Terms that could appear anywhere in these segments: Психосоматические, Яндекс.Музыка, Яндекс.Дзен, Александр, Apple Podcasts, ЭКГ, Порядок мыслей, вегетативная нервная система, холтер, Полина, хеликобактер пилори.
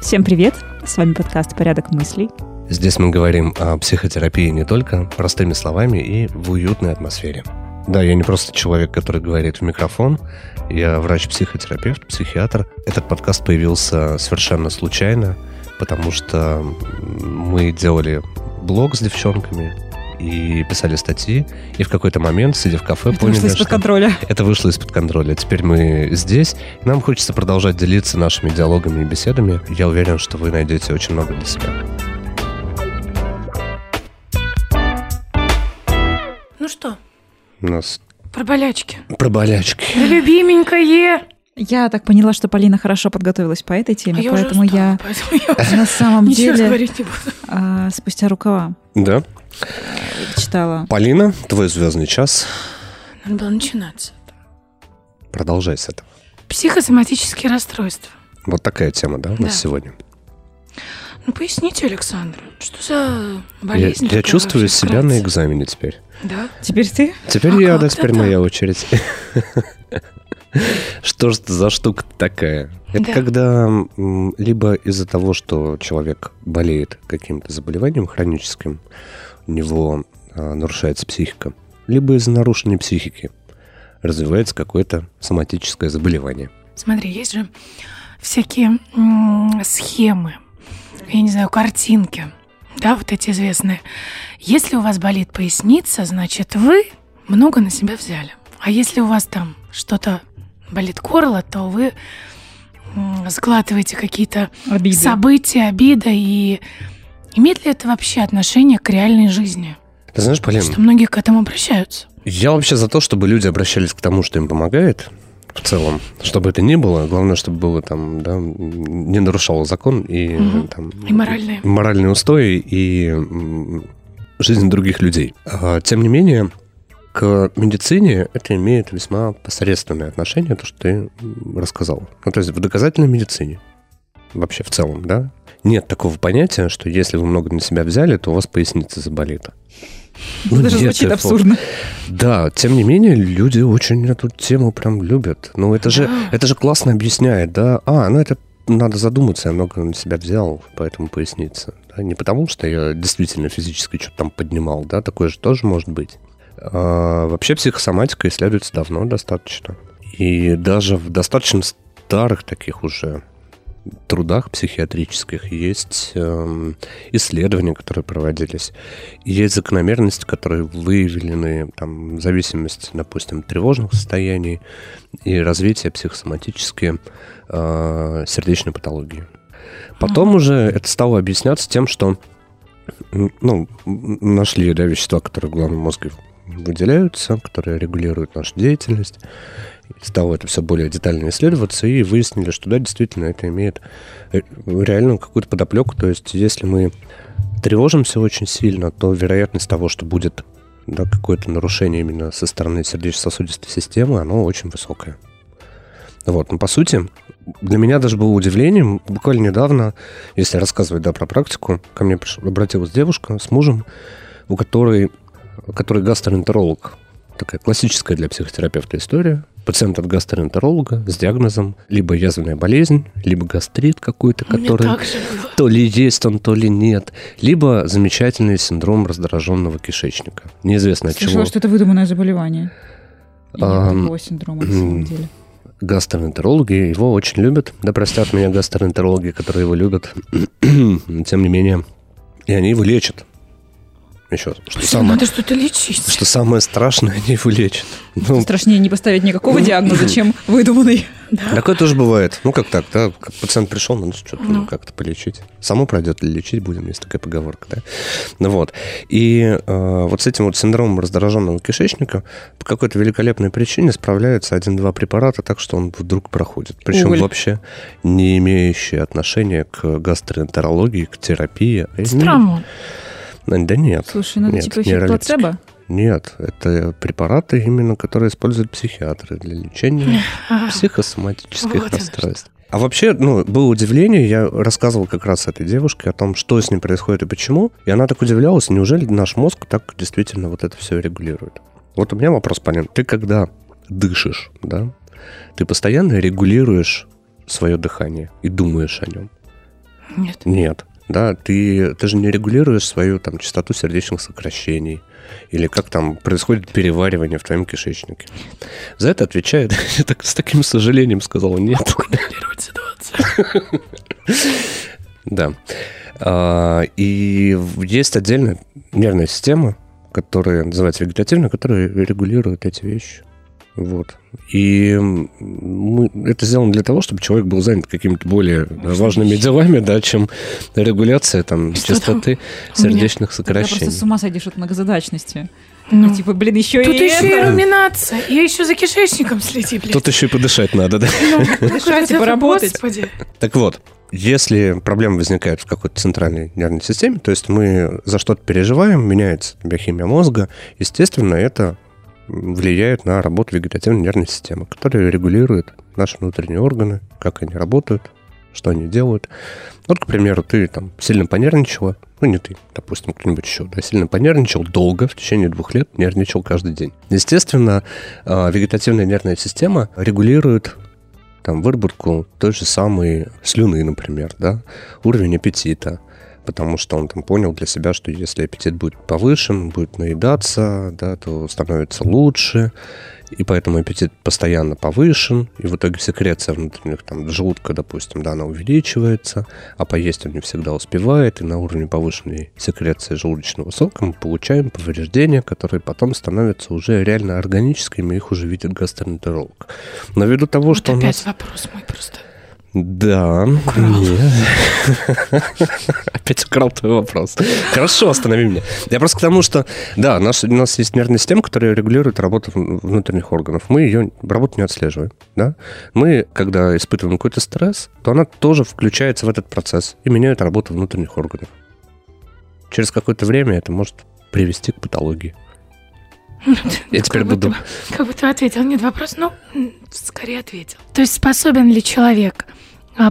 Всем привет! С вами подкаст «Порядок мыслей». Здесь мы говорим о психотерапии не только простыми словами и в уютной атмосфере. Да, я не просто человек, который говорит в микрофон. Я врач-психотерапевт, психиатр. Этот подкаст появился совершенно случайно, потому что мы делали блог с девчонками и писали статьи, и в какой-то момент, сидя в кафе, поняли, что... Это вышло из-под контроля. Теперь мы здесь. Нам хочется продолжать делиться нашими диалогами и беседами. Я уверен, что вы найдете очень много для себя. Ну что? У нас... Про болячки. Да, любименькое! Я так поняла, что Полина хорошо подготовилась по этой теме, поэтому я на самом деле спустя рукава. Да? Читала. Полина, твой звездный час. Надо было начинать с этого. Продолжай с этого. Психосоматические расстройства. Вот такая тема, да, у нас сегодня? Ну, поясните, Александр, что за болезнь? Я чувствую себя на экзамене теперь. Да? Теперь ты? Теперь моя очередь. Что же за штука такая? Это когда либо из-за того, что человек болеет каким-то заболеванием хроническим, у него нарушается психика, либо из-за нарушенной психики развивается какое-то соматическое заболевание. Смотри, есть же всякие схемы, я не знаю, картинки, да, вот эти известные. Если у вас болит поясница, значит, вы много на себя взяли. А если у вас там что-то болит горло, то вы закладываете какие-то события, обиды. И имеет ли это вообще отношение к реальной жизни? Ты знаешь, Полина... Что многие к этому обращаются. Я вообще за то, чтобы люди обращались к тому, что им помогает в целом. Чтобы это ни было, главное, чтобы было там, да, не нарушало закон и, там, и моральные устои, и жизнь других людей. Тем не менее... К медицине это имеет весьма посредственное отношение, то, что ты рассказал. Ну, то есть в доказательной медицине вообще в целом, да, нет такого понятия, что если вы много на себя взяли, то у вас поясница заболит. Ну, даже звучит абсурдно. Да, тем не менее, люди очень эту тему прям любят. Ну, это же классно объясняет, да. Это надо задуматься, я много на себя взял, поэтому поясница. Да? Не потому, что я действительно физически что-то там поднимал, да, такое же тоже может быть. Вообще психосоматика исследуется давно достаточно. И даже в достаточно старых таких уже трудах психиатрических есть исследования, которые проводились. И есть закономерности, которые выявлены там, в зависимости, допустим, от тревожных состояний и развития психосоматической сердечной патологии. Потом уже это стало объясняться тем, что нашли, да, вещества, которые в головном мозге выделяются, которые регулируют нашу деятельность. Стало это все более детально исследоваться, и выяснили, что да, действительно, это имеет реальную какую-то подоплеку. То есть, если мы тревожимся очень сильно, то вероятность того, что будет, да, какое-то нарушение именно со стороны сердечно-сосудистой системы, оно очень высокое. Вот, ну, по сути, для меня даже было удивлением, буквально недавно, если рассказывать, да, про практику, ко мне обратилась девушка с мужем, у которой... который гастроэнтеролог. Такая классическая для психотерапевта история. Пациент от гастроэнтеролога с диагнозом либо язвенная болезнь, либо гастрит какой-то, который то ли есть он, то ли нет, либо замечательный синдром раздраженного кишечника. Неизвестно от чего. Слышала, что это выдуманное заболевание. И нет такого синдрома на самом деле. Гастроэнтерологи его очень любят. Да простят меня гастроэнтерологи, которые его любят. Тем не менее, и они его лечат. Еще, надо что-то лечить. Что самое страшное, они его лечат. Ну, страшнее не поставить никакого диагноза, чем выдуманный. Да? Такое тоже бывает. Ну, как так, да? Пациент пришел, надо что-то как-то полечить. Само пройдет ли лечить будем, есть такая поговорка, да? Ну вот. И вот с этим вот синдромом раздраженного кишечника по какой-то великолепной причине справляются 1-2 препарата, так что он вдруг проходит. Причем вообще не имеющие отношения к гастроэнтерологии, к терапии. Странно. Да нет. Слушай, надо типа эффект плацебо? Нет, это препараты именно, которые используют психиатры для лечения психосоматических расстройств. А вообще, было удивление, я рассказывал как раз этой девушке о том, что с ним происходит и почему, и она так удивлялась, неужели наш мозг так действительно вот это все регулирует. Вот у меня вопрос, Полин, ты когда дышишь, да, ты постоянно регулируешь свое дыхание и думаешь о нем? Нет. Нет. Да, ты же не регулируешь свою частоту сердечных сокращений или как там происходит переваривание в твоем кишечнике. За это отвечает, я так, с таким сожалением сказал, нет. Контролировать ситуацию. Да. И есть отдельная нервная система, которая называется вегетативная, которая регулирует эти вещи. Вот. И мы это сделано для того, чтобы человек был занят какими-то более важными делами, да, чем регуляция частоты сердечных сокращений. Ты просто с ума сойдешь от многозадачности. Еще иллюминация, я еще за кишечником следи, блин. Тут еще и подышать надо, да? Подышать и поработать. Господи. Так вот, если проблемы возникают в какой-то центральной нервной системе, то есть мы за что-то переживаем, меняется биохимия мозга, естественно, это влияет на работу вегетативной нервной системы, которая регулирует наши внутренние органы, как они работают, что они делают. Вот, к примеру, ты сильно понервничала, не ты, допустим, кто-нибудь еще, да, сильно понервничал долго, в течение 2 лет, нервничал каждый день. Естественно, вегетативная нервная система регулирует выработку той же самой слюны, например, да, уровень аппетита, потому что он понял для себя, что если аппетит будет повышен, будет наедаться, да, то становится лучше, и поэтому аппетит постоянно повышен, и в итоге секреция внутренних желудка, допустим, да, она увеличивается, а поесть он не всегда успевает, и на уровне повышенной секреции желудочного сока мы получаем повреждения, которые потом становятся уже реально органическими, их уже видит гастроэнтеролог. Но ввиду того, вот что у нас... вопрос мой просто... Да. Опять украл твой вопрос. Хорошо, останови меня. Я просто к тому, что да, у нас есть нервная система, которая регулирует работу внутренних органов. Мы ее работу не отслеживаем. Да? Мы, когда испытываем какой-то стресс, то она тоже включается в этот процесс и меняет работу внутренних органов. Через какое-то время это может привести к патологии. Я теперь буду... Как будто ответил. Нет, вопрос, скорее ответил. То есть способен ли человек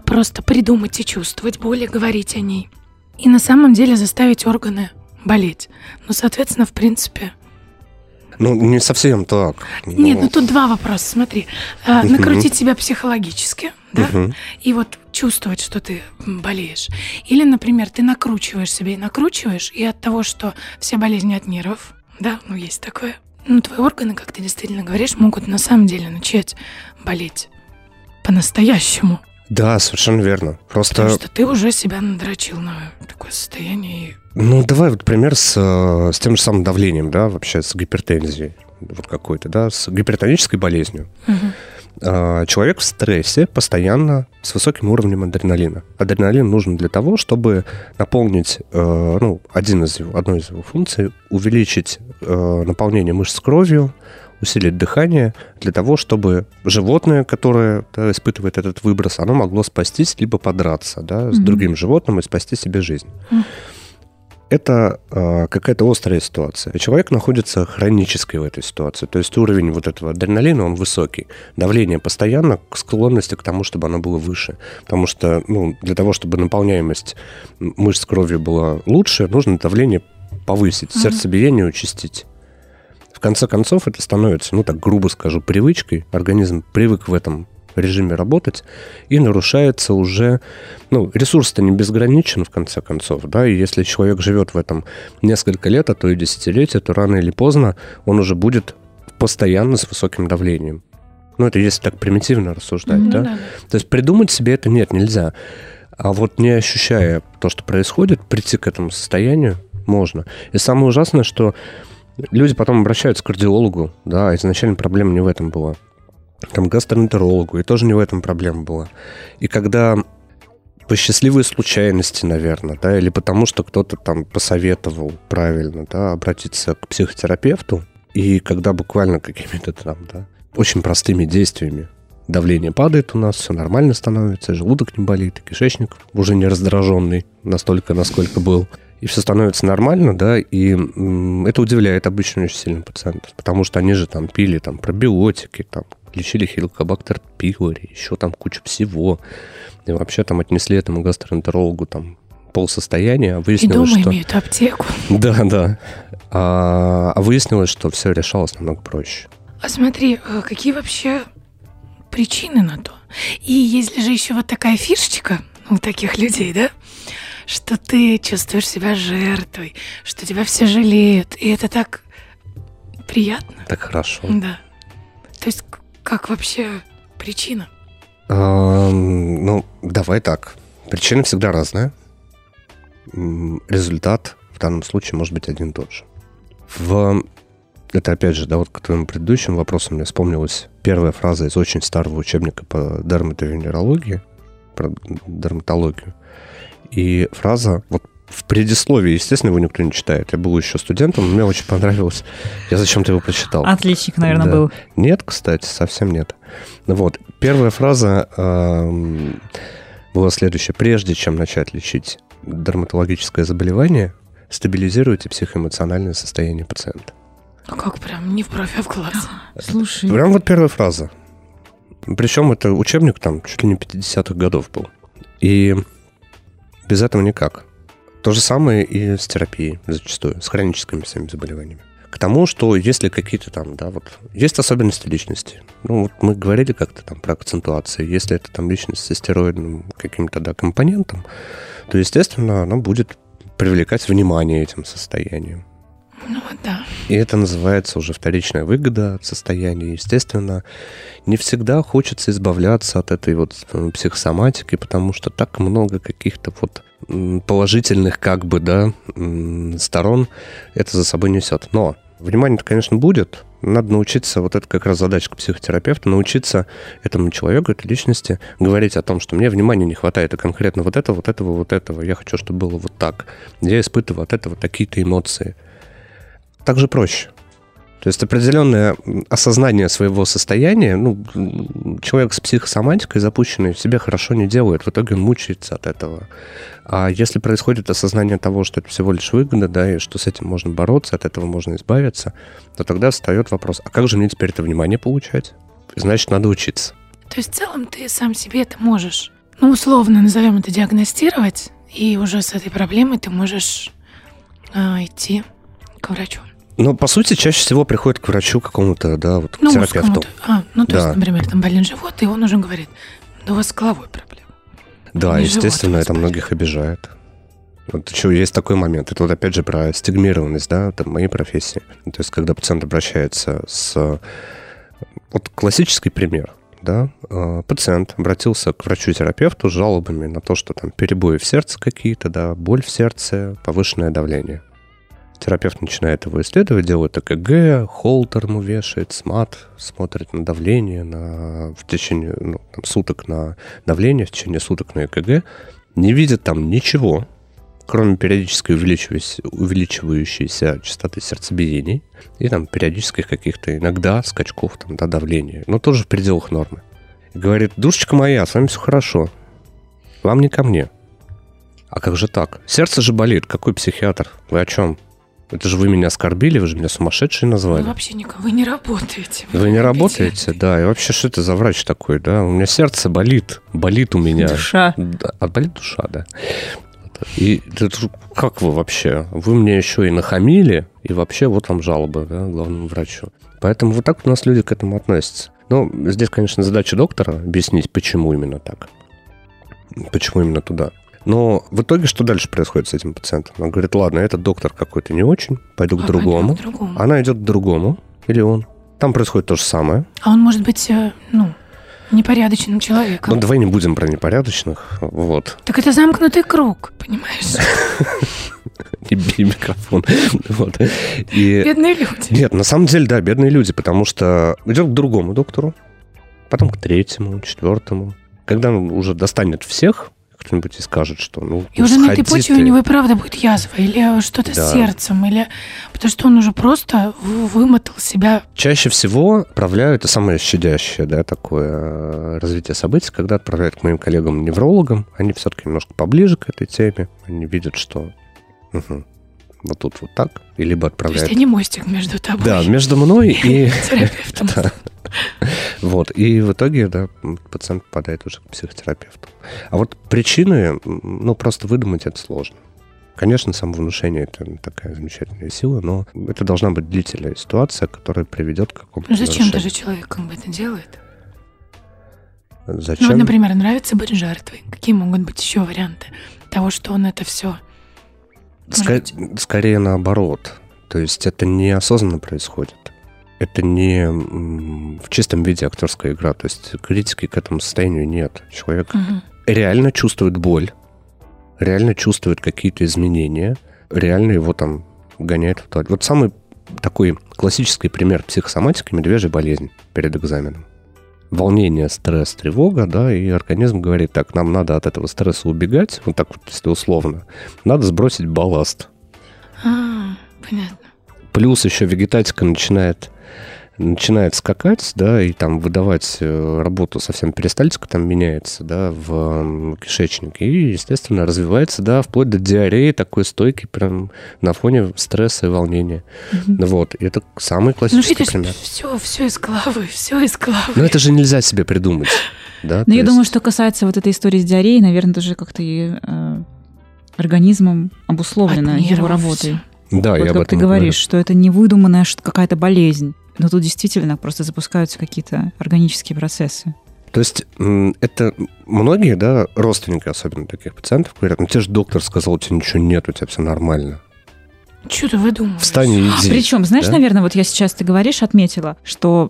просто придумать и чувствовать боль, говорить о ней, и на самом деле заставить органы болеть? Соответственно, в принципе... не совсем так. Нет, тут 2 вопроса, смотри. Накрутить себя психологически, да, и чувствовать, что ты болеешь. Или, например, ты накручиваешь себя и накручиваешь, и от того, что все болезни от нервов, да, есть такое. Твои органы, как ты действительно говоришь, могут на самом деле начать болеть по-настоящему. Да, совершенно верно. Просто... Потому что ты уже себя надрочил на такое состояние. Давай пример с тем же самым давлением, да, вообще с гипертензией какой-то, да, с гипертонической болезнью. Человек в стрессе постоянно с высоким уровнем адреналина. Адреналин нужен для того, чтобы наполнить, одну из его функций, увеличить наполнение мышц кровью, усилить дыхание, для того, чтобы животное, которое испытывает этот выброс, оно могло спастись, либо подраться с другим животным и спасти себе жизнь. Это какая-то острая ситуация. Человек находится хронически в этой ситуации. То есть уровень этого адреналина, он высокий. Давление постоянно к склонности к тому, чтобы оно было выше. Потому что для того, чтобы наполняемость мышц кровью была лучше, нужно давление повысить, сердцебиение участить. В конце концов, это становится, грубо скажу, привычкой. Организм привык в этом режиме работать, и нарушается уже... ресурс-то не безграничен, в конце концов, да, и если человек живет в этом несколько лет, а то и десятилетия, то рано или поздно он уже будет постоянно с высоким давлением. Это если так примитивно рассуждать, да? То есть придумать себе это нельзя. А не ощущая то, что происходит, прийти к этому состоянию можно. И самое ужасное, что люди потом обращаются к кардиологу, да, изначально проблема не в этом была. Гастроэнтерологу, и тоже не в этом проблема была. И когда по счастливой случайности, наверное, да, или потому что кто-то посоветовал правильно, да, обратиться к психотерапевту, и когда буквально какими-то очень простыми действиями давление падает у нас, все нормально становится, желудок не болит, кишечник уже не раздраженный настолько, насколько был. И все становится нормально, да, и это удивляет обычно очень сильно пациентов, потому что они же пили пробиотики, включили хеликобактер пилори, еще там куча всего. И вообще там отнесли этому гастроэнтерологу там полсостояния. Выяснилось, и дома имеют аптеку. Да, да. А выяснилось, что все решалось намного проще. А смотри, какие вообще причины на то? И есть ли же еще вот такая фишечка у таких людей, да? Что ты чувствуешь себя жертвой, что тебя все жалеют. И это так приятно. Так хорошо. Да. То есть как вообще причина? Ну, давай так. Причины всегда разные. Результат в данном случае может быть один и тот же. Это опять же, да, вот к твоему предыдущему вопросу мне вспомнилась первая фраза из очень старого учебника по дерматовенерологии, про дерматологию. И фраза, вот в предисловии, естественно, его никто не читает. Я был еще студентом, мне очень понравилось. Я зачем-то его прочитал. Отличник, наверное, да. Был. Нет, кстати, совсем нет. Вот, первая фраза была следующая. Прежде чем начать лечить дерматологическое заболевание, стабилизируйте психоэмоциональное состояние пациента. А как прям? Не в бровь, а в глаз. Слушай. Прям вот первая фраза. Причем это учебник там чуть ли не 50-х годов был. И без этого никак. То же самое и с терапией зачастую, с хроническими всеми заболеваниями. К тому, что если какие-то там, да, вот, есть особенности личности. Ну, вот мы говорили как-то там про акцентуацию. Если это там личность со стероидным каким-то, да, компонентом, то, естественно, она будет привлекать внимание этим состоянием. Ну, да. И это называется уже вторичная выгода от состояния. Естественно, не всегда хочется избавляться от этой вот психосоматики, потому что так много каких-то вот положительных, как бы, да, сторон это за собой несет. Но внимание-то, конечно, будет. Надо научиться, вот это как раз задачка психотерапевта, научиться этому человеку, этой личности говорить о том, что мне внимания не хватает, и конкретно вот этого, вот этого, вот этого. Я хочу, чтобы было вот так. Я испытываю от этого такие-то эмоции. Так же проще. То есть определенное осознание своего состояния, ну, человек с психосоматикой запущенной в себе хорошо не делает, в итоге он мучается от этого. А если происходит осознание того, что это всего лишь выгода, да, и что с этим можно бороться, от этого можно избавиться, то тогда встает вопрос, а как же мне теперь это внимание получать? Значит, надо учиться. То есть в целом ты сам себе это можешь, ну, условно назовем это диагностировать, и уже с этой проблемой ты можешь идти к врачу. Ну, по сути, чаще всего приходит к врачу какому-то, да, вот к терапевту. Есть, например, там болит живот, и он уже говорит, да у вас с головой проблема. Да, естественно, это многих обижает. Вот еще есть такой момент. Это вот опять же про стигмированность, да, там, моей профессии. То есть, когда пациент обращается с... Вот классический пример, да. Пациент обратился к врачу-терапевту с жалобами на то, что там перебои в сердце какие-то, да, боль в сердце, повышенное давление. Терапевт начинает его исследовать, делает ЭКГ, холтер ему вешает, смат, смотрит на давление, в течение суток на давление, в течение суток на ЭКГ. Не видит там ничего, кроме периодически увеличивающейся частоты сердцебиений и там периодических каких-то иногда скачков там, до давления, но тоже в пределах нормы. И говорит, душечка моя, с вами все хорошо, вам не ко мне. А как же так? Сердце же болит, какой психиатр? Вы о чем? Это же вы меня оскорбили, вы же меня сумасшедшей назвали. Вы вообще никого, вы не работаете. Вы не работаете, да. И вообще, что это за врач такой, да? У меня сердце болит, болит у меня. Душа. А болит душа, да. И как вы вообще? Вы мне еще и нахамили, и вообще вот вам жалобы, да, главному врачу. Поэтому вот так у нас люди к этому относятся. Ну, здесь, конечно, задача доктора объяснить, почему именно так. Почему именно туда. Но в итоге что дальше происходит с этим пациентом? Он говорит, ладно, этот доктор какой-то не очень, пойду к другому. Она идет к другому, или он. Там происходит то же самое. А он может быть, непорядочным человеком. Ну, давай не будем про непорядочных, вот. Так это замкнутый круг, понимаешь? Не бей микрофон. Бедные люди. Нет, на самом деле, да, бедные люди, потому что идет к другому доктору, потом к третьему, четвертому. Когда он уже достанет всех, кто-нибудь и скажет, что... и уже на этой почве у него и правда будет язва, или что-то с сердцем, или... Потому что он уже просто вымотал себя. Чаще всего отправляют, и самое щадящее, да, такое развитие событий, когда отправляют к моим коллегам-неврологам, они все-таки немножко поближе к этой теме, они видят, что... Вот тут вот так, и либо отправляют... То есть они мостик между тобой. Да, между мной и... терапевтом. Вот. И в итоге, да, пациент попадает уже к психотерапевту. А вот причины, ну, просто выдумать это сложно. Конечно, самовнушение – это такая замечательная сила, но это должна быть длительная ситуация, которая приведет к какому-то нарушению. Зачем даже человек как бы это делает? Зачем? Ну, вот, например, нравится быть жертвой. Какие могут быть еще варианты того, что он это все? Скорее наоборот. То есть это неосознанно происходит. Это не в чистом виде актерская игра. То есть критики к этому состоянию нет. Человек реально чувствует боль, реально чувствует какие-то изменения, реально его там гоняет в туалет. Вот самый такой классический пример психосоматики – медвежья болезнь перед экзаменом. Волнение, стресс, тревога, да, и организм говорит, так, нам надо от этого стресса убегать, вот так вот, если условно, надо сбросить балласт. А, понятно. Плюс еще вегетатика начинает скакать, да, и там выдавать работу совсем перистальтика там меняется, да, в кишечнике, и, естественно, развивается, да, вплоть до диареи такой стойкий прям на фоне стресса и волнения. Mm-hmm. Вот, и это самый классический пример. Все из головы. Но это же нельзя себе придумать, да. Но я думаю, что касается вот этой истории с диареей, наверное, тоже как-то и организмом обусловлено его работой. Да, вот я как об этом ты говоришь, что это не выдуманная какая-то болезнь. Но тут действительно просто запускаются какие-то органические процессы. То есть это многие, да, родственники особенно таких пациентов говорят, ну тебе же доктор сказал, у тебя ничего нет, у тебя все нормально. Чего ты выдумываешь? Встань и иди. Причем, знаешь, да? Наверное, вот я сейчас, ты говоришь, отметила, что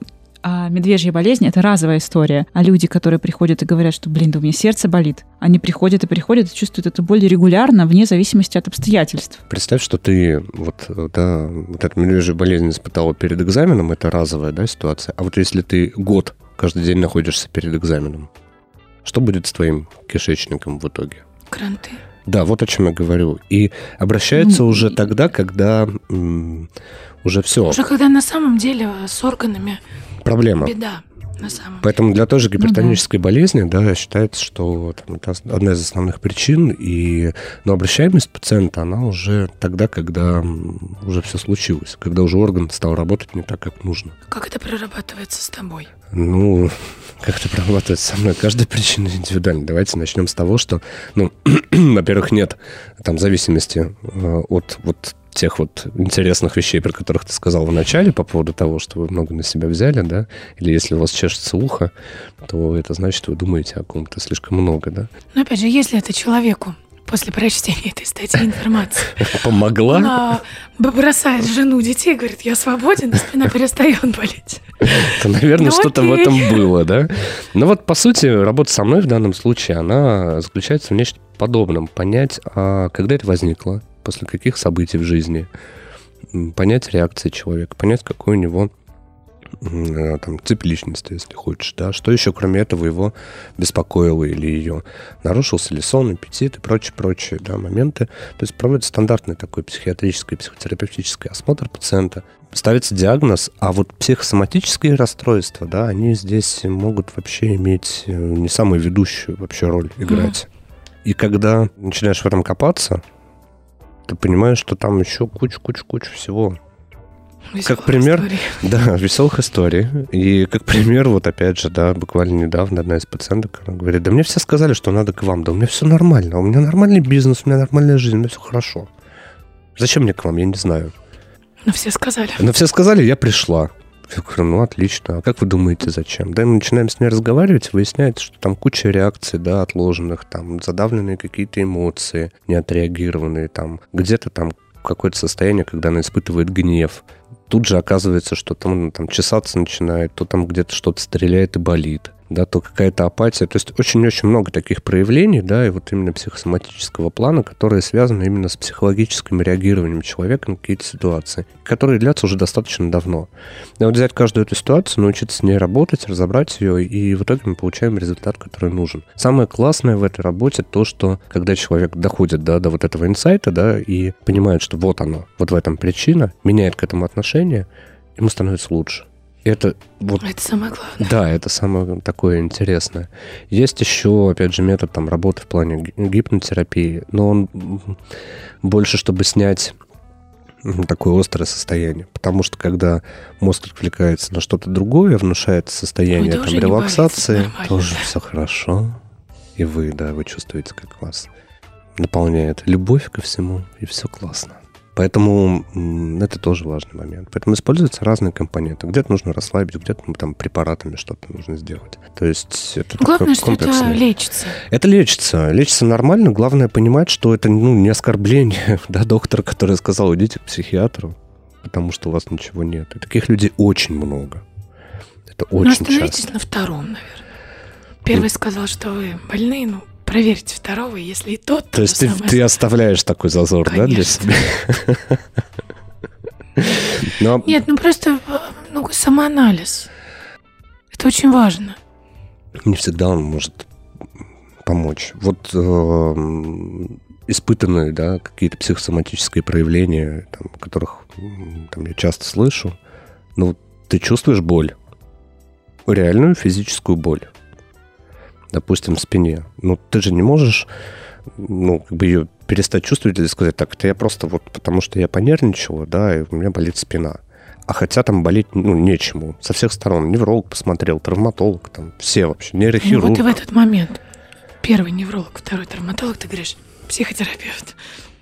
медвежья болезнь – это разовая история. А люди, которые приходят и говорят, что, блин, да у меня сердце болит, они приходят и чувствуют эту боль регулярно, вне зависимости от обстоятельств. Представь, что ты вот эту медвежью болезнь испытала перед экзаменом, это разовая, да, ситуация. А вот если ты год каждый день находишься перед экзаменом, что будет с твоим кишечником в итоге? Кранты. Да, вот о чем я говорю. И обращается уже тогда, когда уже все. Уже когда на самом деле с органами проблема. Беда, на самом деле. Поэтому для той же гипертонической болезни, да, считается, что там, это одна из основных причин. Но обращаемость пациента, она уже тогда, когда уже все случилось, когда уже орган стал работать не так, как нужно. Как это прорабатывается с тобой? Ну, как это прорабатывается со мной? Каждая причина индивидуальна. Давайте начнем с того, что, ну, во-первых, нет там зависимости от вот тех вот интересных вещей, про которых ты сказал в начале, по поводу того, что вы много на себя взяли, да, или если у вас чешется ухо, то это значит, что вы думаете о ком-то слишком много, да. Но опять же, если это человеку после прочтения этой статьи информации помогла, она бросает жену, детей, говорит, я свободен, и спина перестает болеть. То, наверное, что-то в этом было, да. Но вот, по сути, работа со мной в данном случае, она заключается в нечто подобном. Понять, когда это возникло, после каких событий в жизни, понять реакции человека, понять, какой у него там тип личности, если хочешь, да, что еще кроме этого его беспокоило или ее, нарушился ли сон, аппетит и прочие, да, моменты. То есть проводится стандартный такой психиатрический, психотерапевтический осмотр пациента, ставится диагноз, а вот психосоматические расстройства, да, они здесь могут вообще иметь не самую ведущую вообще роль играть. И когда начинаешь в этом копаться, ты понимаешь, что там еще куча всего. Веселых как пример, историй. Да, веселых историй. И как пример, вот опять же, да, буквально недавно одна из пациенток говорит, да мне все сказали, что надо к вам, да у меня все нормально, у меня нормальный бизнес, у меня нормальная жизнь, у меня все хорошо. Зачем мне к вам, я не знаю. Но все сказали, я пришла. Я говорю, ну отлично, а как вы думаете, зачем? Да, мы начинаем с ней разговаривать, выясняется, что там куча реакций, да, отложенных, там задавленные какие-то эмоции, не отреагированные, там где-то там какое-то состояние, когда она испытывает гнев. Тут же оказывается, что там чесаться начинает, то там где-то что-то стреляет и болит, да, то какая-то апатия. То есть очень-очень много таких проявлений, да, и вот именно психосоматического плана, которые связаны именно с психологическим реагированием человека на какие-то ситуации, которые длятся уже достаточно давно. И вот взять каждую эту ситуацию, научиться с ней работать, разобрать ее, и в итоге мы получаем результат, который нужен. Самое классное в этой работе то, что когда человек доходит, да, до вот этого инсайта, да, и понимает, что вот оно, вот в этом причина, меняет к этому отношение, ему становится лучше. Это самое главное. Да, это самое такое интересное. Есть еще, опять же, метод там работы в плане гипнотерапии, но он больше, чтобы снять такое острое состояние. Потому что когда мозг откликается на что-то другое, внушает состояние там, релаксации, тоже все хорошо. И вы, да, вы чувствуете, как вас наполняет любовь ко всему, и все классно. Поэтому это тоже важный момент. Поэтому используются разные компоненты. Где-то нужно расслабить, где-то там препаратами что-то нужно сделать. То есть это главное, что это лечится. Это лечится. Лечится нормально. Главное понимать, что это не оскорбление да, доктора, который сказал, идите к психиатру, потому что у вас ничего нет. И таких людей очень много. Это очень часто. Остановитесь на втором, наверное. Первый сказал, что вы больны, проверить второго, если и тот... То есть ты оставляешь такой зазор, конечно, да, для себя? Но... Нет, просто самоанализ. Это очень важно. Не всегда он может помочь. Вот испытаны, да, какие-то психосоматические проявления, о которых я часто слышу. Ты чувствуешь боль. Реальную физическую боль. Допустим, в спине. Ты же не можешь ее перестать чувствовать или сказать, так, это я просто потому что я понервничала, да, и у меня болит спина. А хотя там болеть, нечему. Со всех сторон. Невролог посмотрел, травматолог, все вообще, нейрохирург. И в этот момент первый невролог, второй травматолог, ты говоришь, психотерапевт.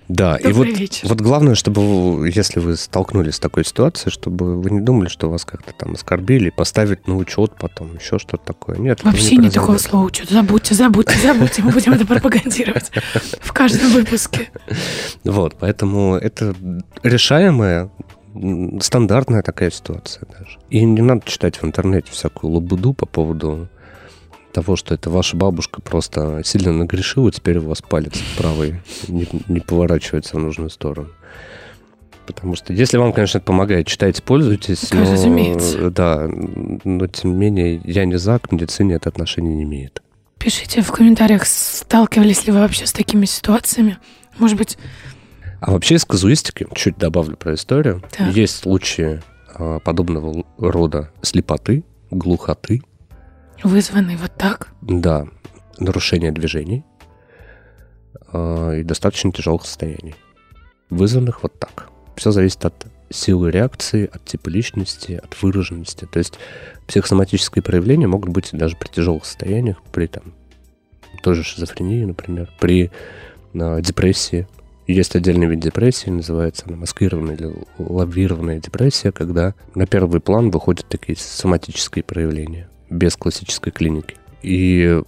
Да, добрый вечер. И главное, чтобы, если вы столкнулись с такой ситуацией, чтобы вы не думали, что вас как-то оскорбили, поставить на учет потом, еще что-то такое. Нет, вообще не такого слова учет. Забудьте, мы будем это пропагандировать в каждом выпуске. Поэтому это решаемая, стандартная такая ситуация даже. И не надо читать в интернете всякую лабуду по поводу того, что это ваша бабушка просто сильно нагрешила, теперь у вас палец правый не поворачивается в нужную сторону. Потому что, если вам, конечно, это помогает, читайте, пользуйтесь. Да, разумеется. Да, но тем не менее, я не за, к медицине это отношение не имеет. Пишите в комментариях, сталкивались ли вы вообще с такими ситуациями. Может быть... А вообще из казуистики, чуть добавлю про историю, да. Есть случаи подобного рода слепоты, глухоты, вызванный так? Да. Нарушение движений и достаточно тяжелых состояний, вызванных так. Все зависит от силы реакции, от типа личности, от выраженности. То есть психосоматические проявления могут быть даже при тяжелых состояниях, при той же шизофрении, например, при депрессии. Есть отдельный вид депрессии, называется она маскированная или лавированная депрессия, когда на первый план выходят такие соматические проявления. Без классической клиники. И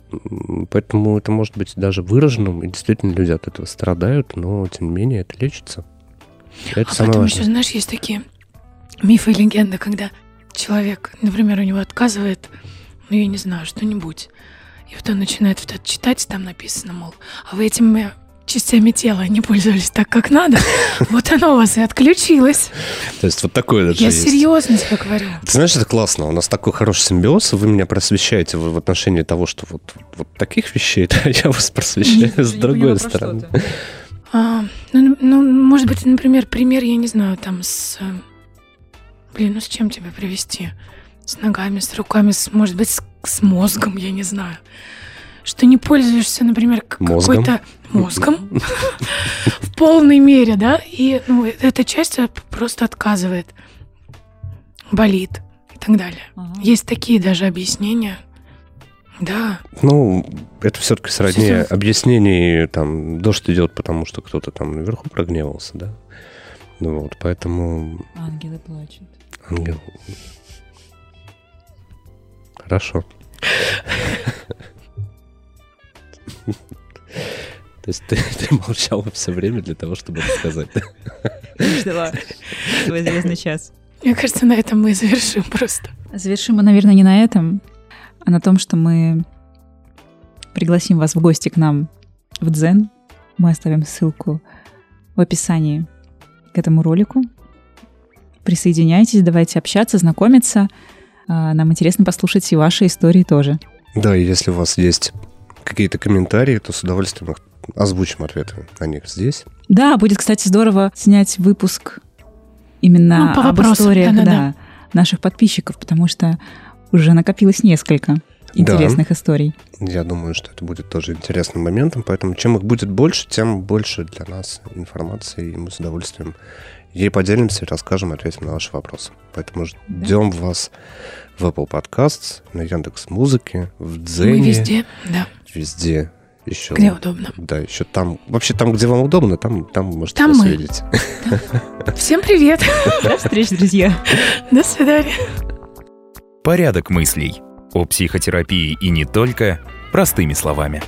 поэтому это может быть даже выраженным, и действительно люди от этого страдают, но тем не менее это лечится. Это самое потом важное. Еще, есть такие мифы и легенды, когда человек, например, у него отказывает, я не знаю, что-нибудь, и он начинает читать, там написано, а вы этими частями тела не пользовались так, как надо, оно у вас и отключилось. То есть такое даже есть. Я серьезно тебе говорю. Ты знаешь, это классно. У нас такой хороший симбиоз. Вы меня просвещаете в отношении того, что вот таких вещей, да, я вас просвещаю с другой стороны. Может быть, например, пример, я не знаю, с... с чем тебя привести? С ногами, с руками, может быть, с мозгом, я не знаю. Что не пользуешься, например, какой-то мозгом в полной мере, да, и эта часть просто отказывает, болит и так далее. Есть такие даже объяснения, да. Это все-таки сродни объяснений, дождь идет, потому что кто-то наверху прогневался, да. Поэтому... Ангелы плачут. Ангел. Хорошо. То есть ты молчала все время для того, чтобы это сказать. Ждала свой звездный час. Мне кажется, на этом мы и завершим просто. Завершим мы, наверное, не на этом, а на том, что мы пригласим вас в гости к нам в Дзен. Мы оставим ссылку в описании к этому ролику. Присоединяйтесь, давайте общаться, знакомиться. Нам интересно послушать и ваши истории тоже. Да, и если у вас есть какие-то комментарии, то с удовольствием озвучим ответы на них здесь. Да, будет, кстати, здорово снять выпуск именно по об историях наших подписчиков, потому что уже накопилось несколько интересных историй. Я думаю, что это будет тоже интересным моментом, поэтому чем их будет больше, тем больше для нас информации, и мы с удовольствием ей поделимся, расскажем, ответим на ваши вопросы. Поэтому ждем вас в Apple Podcasts, на Яндекс.Музыке, в Дзене. Мы везде, да. Везде. Еще, где удобно. Да, еще там. Вообще там, где вам удобно, там можете нас видеть. Всем привет. До встречи, друзья. До свидания. Порядок мыслей. О психотерапии и не только простыми словами.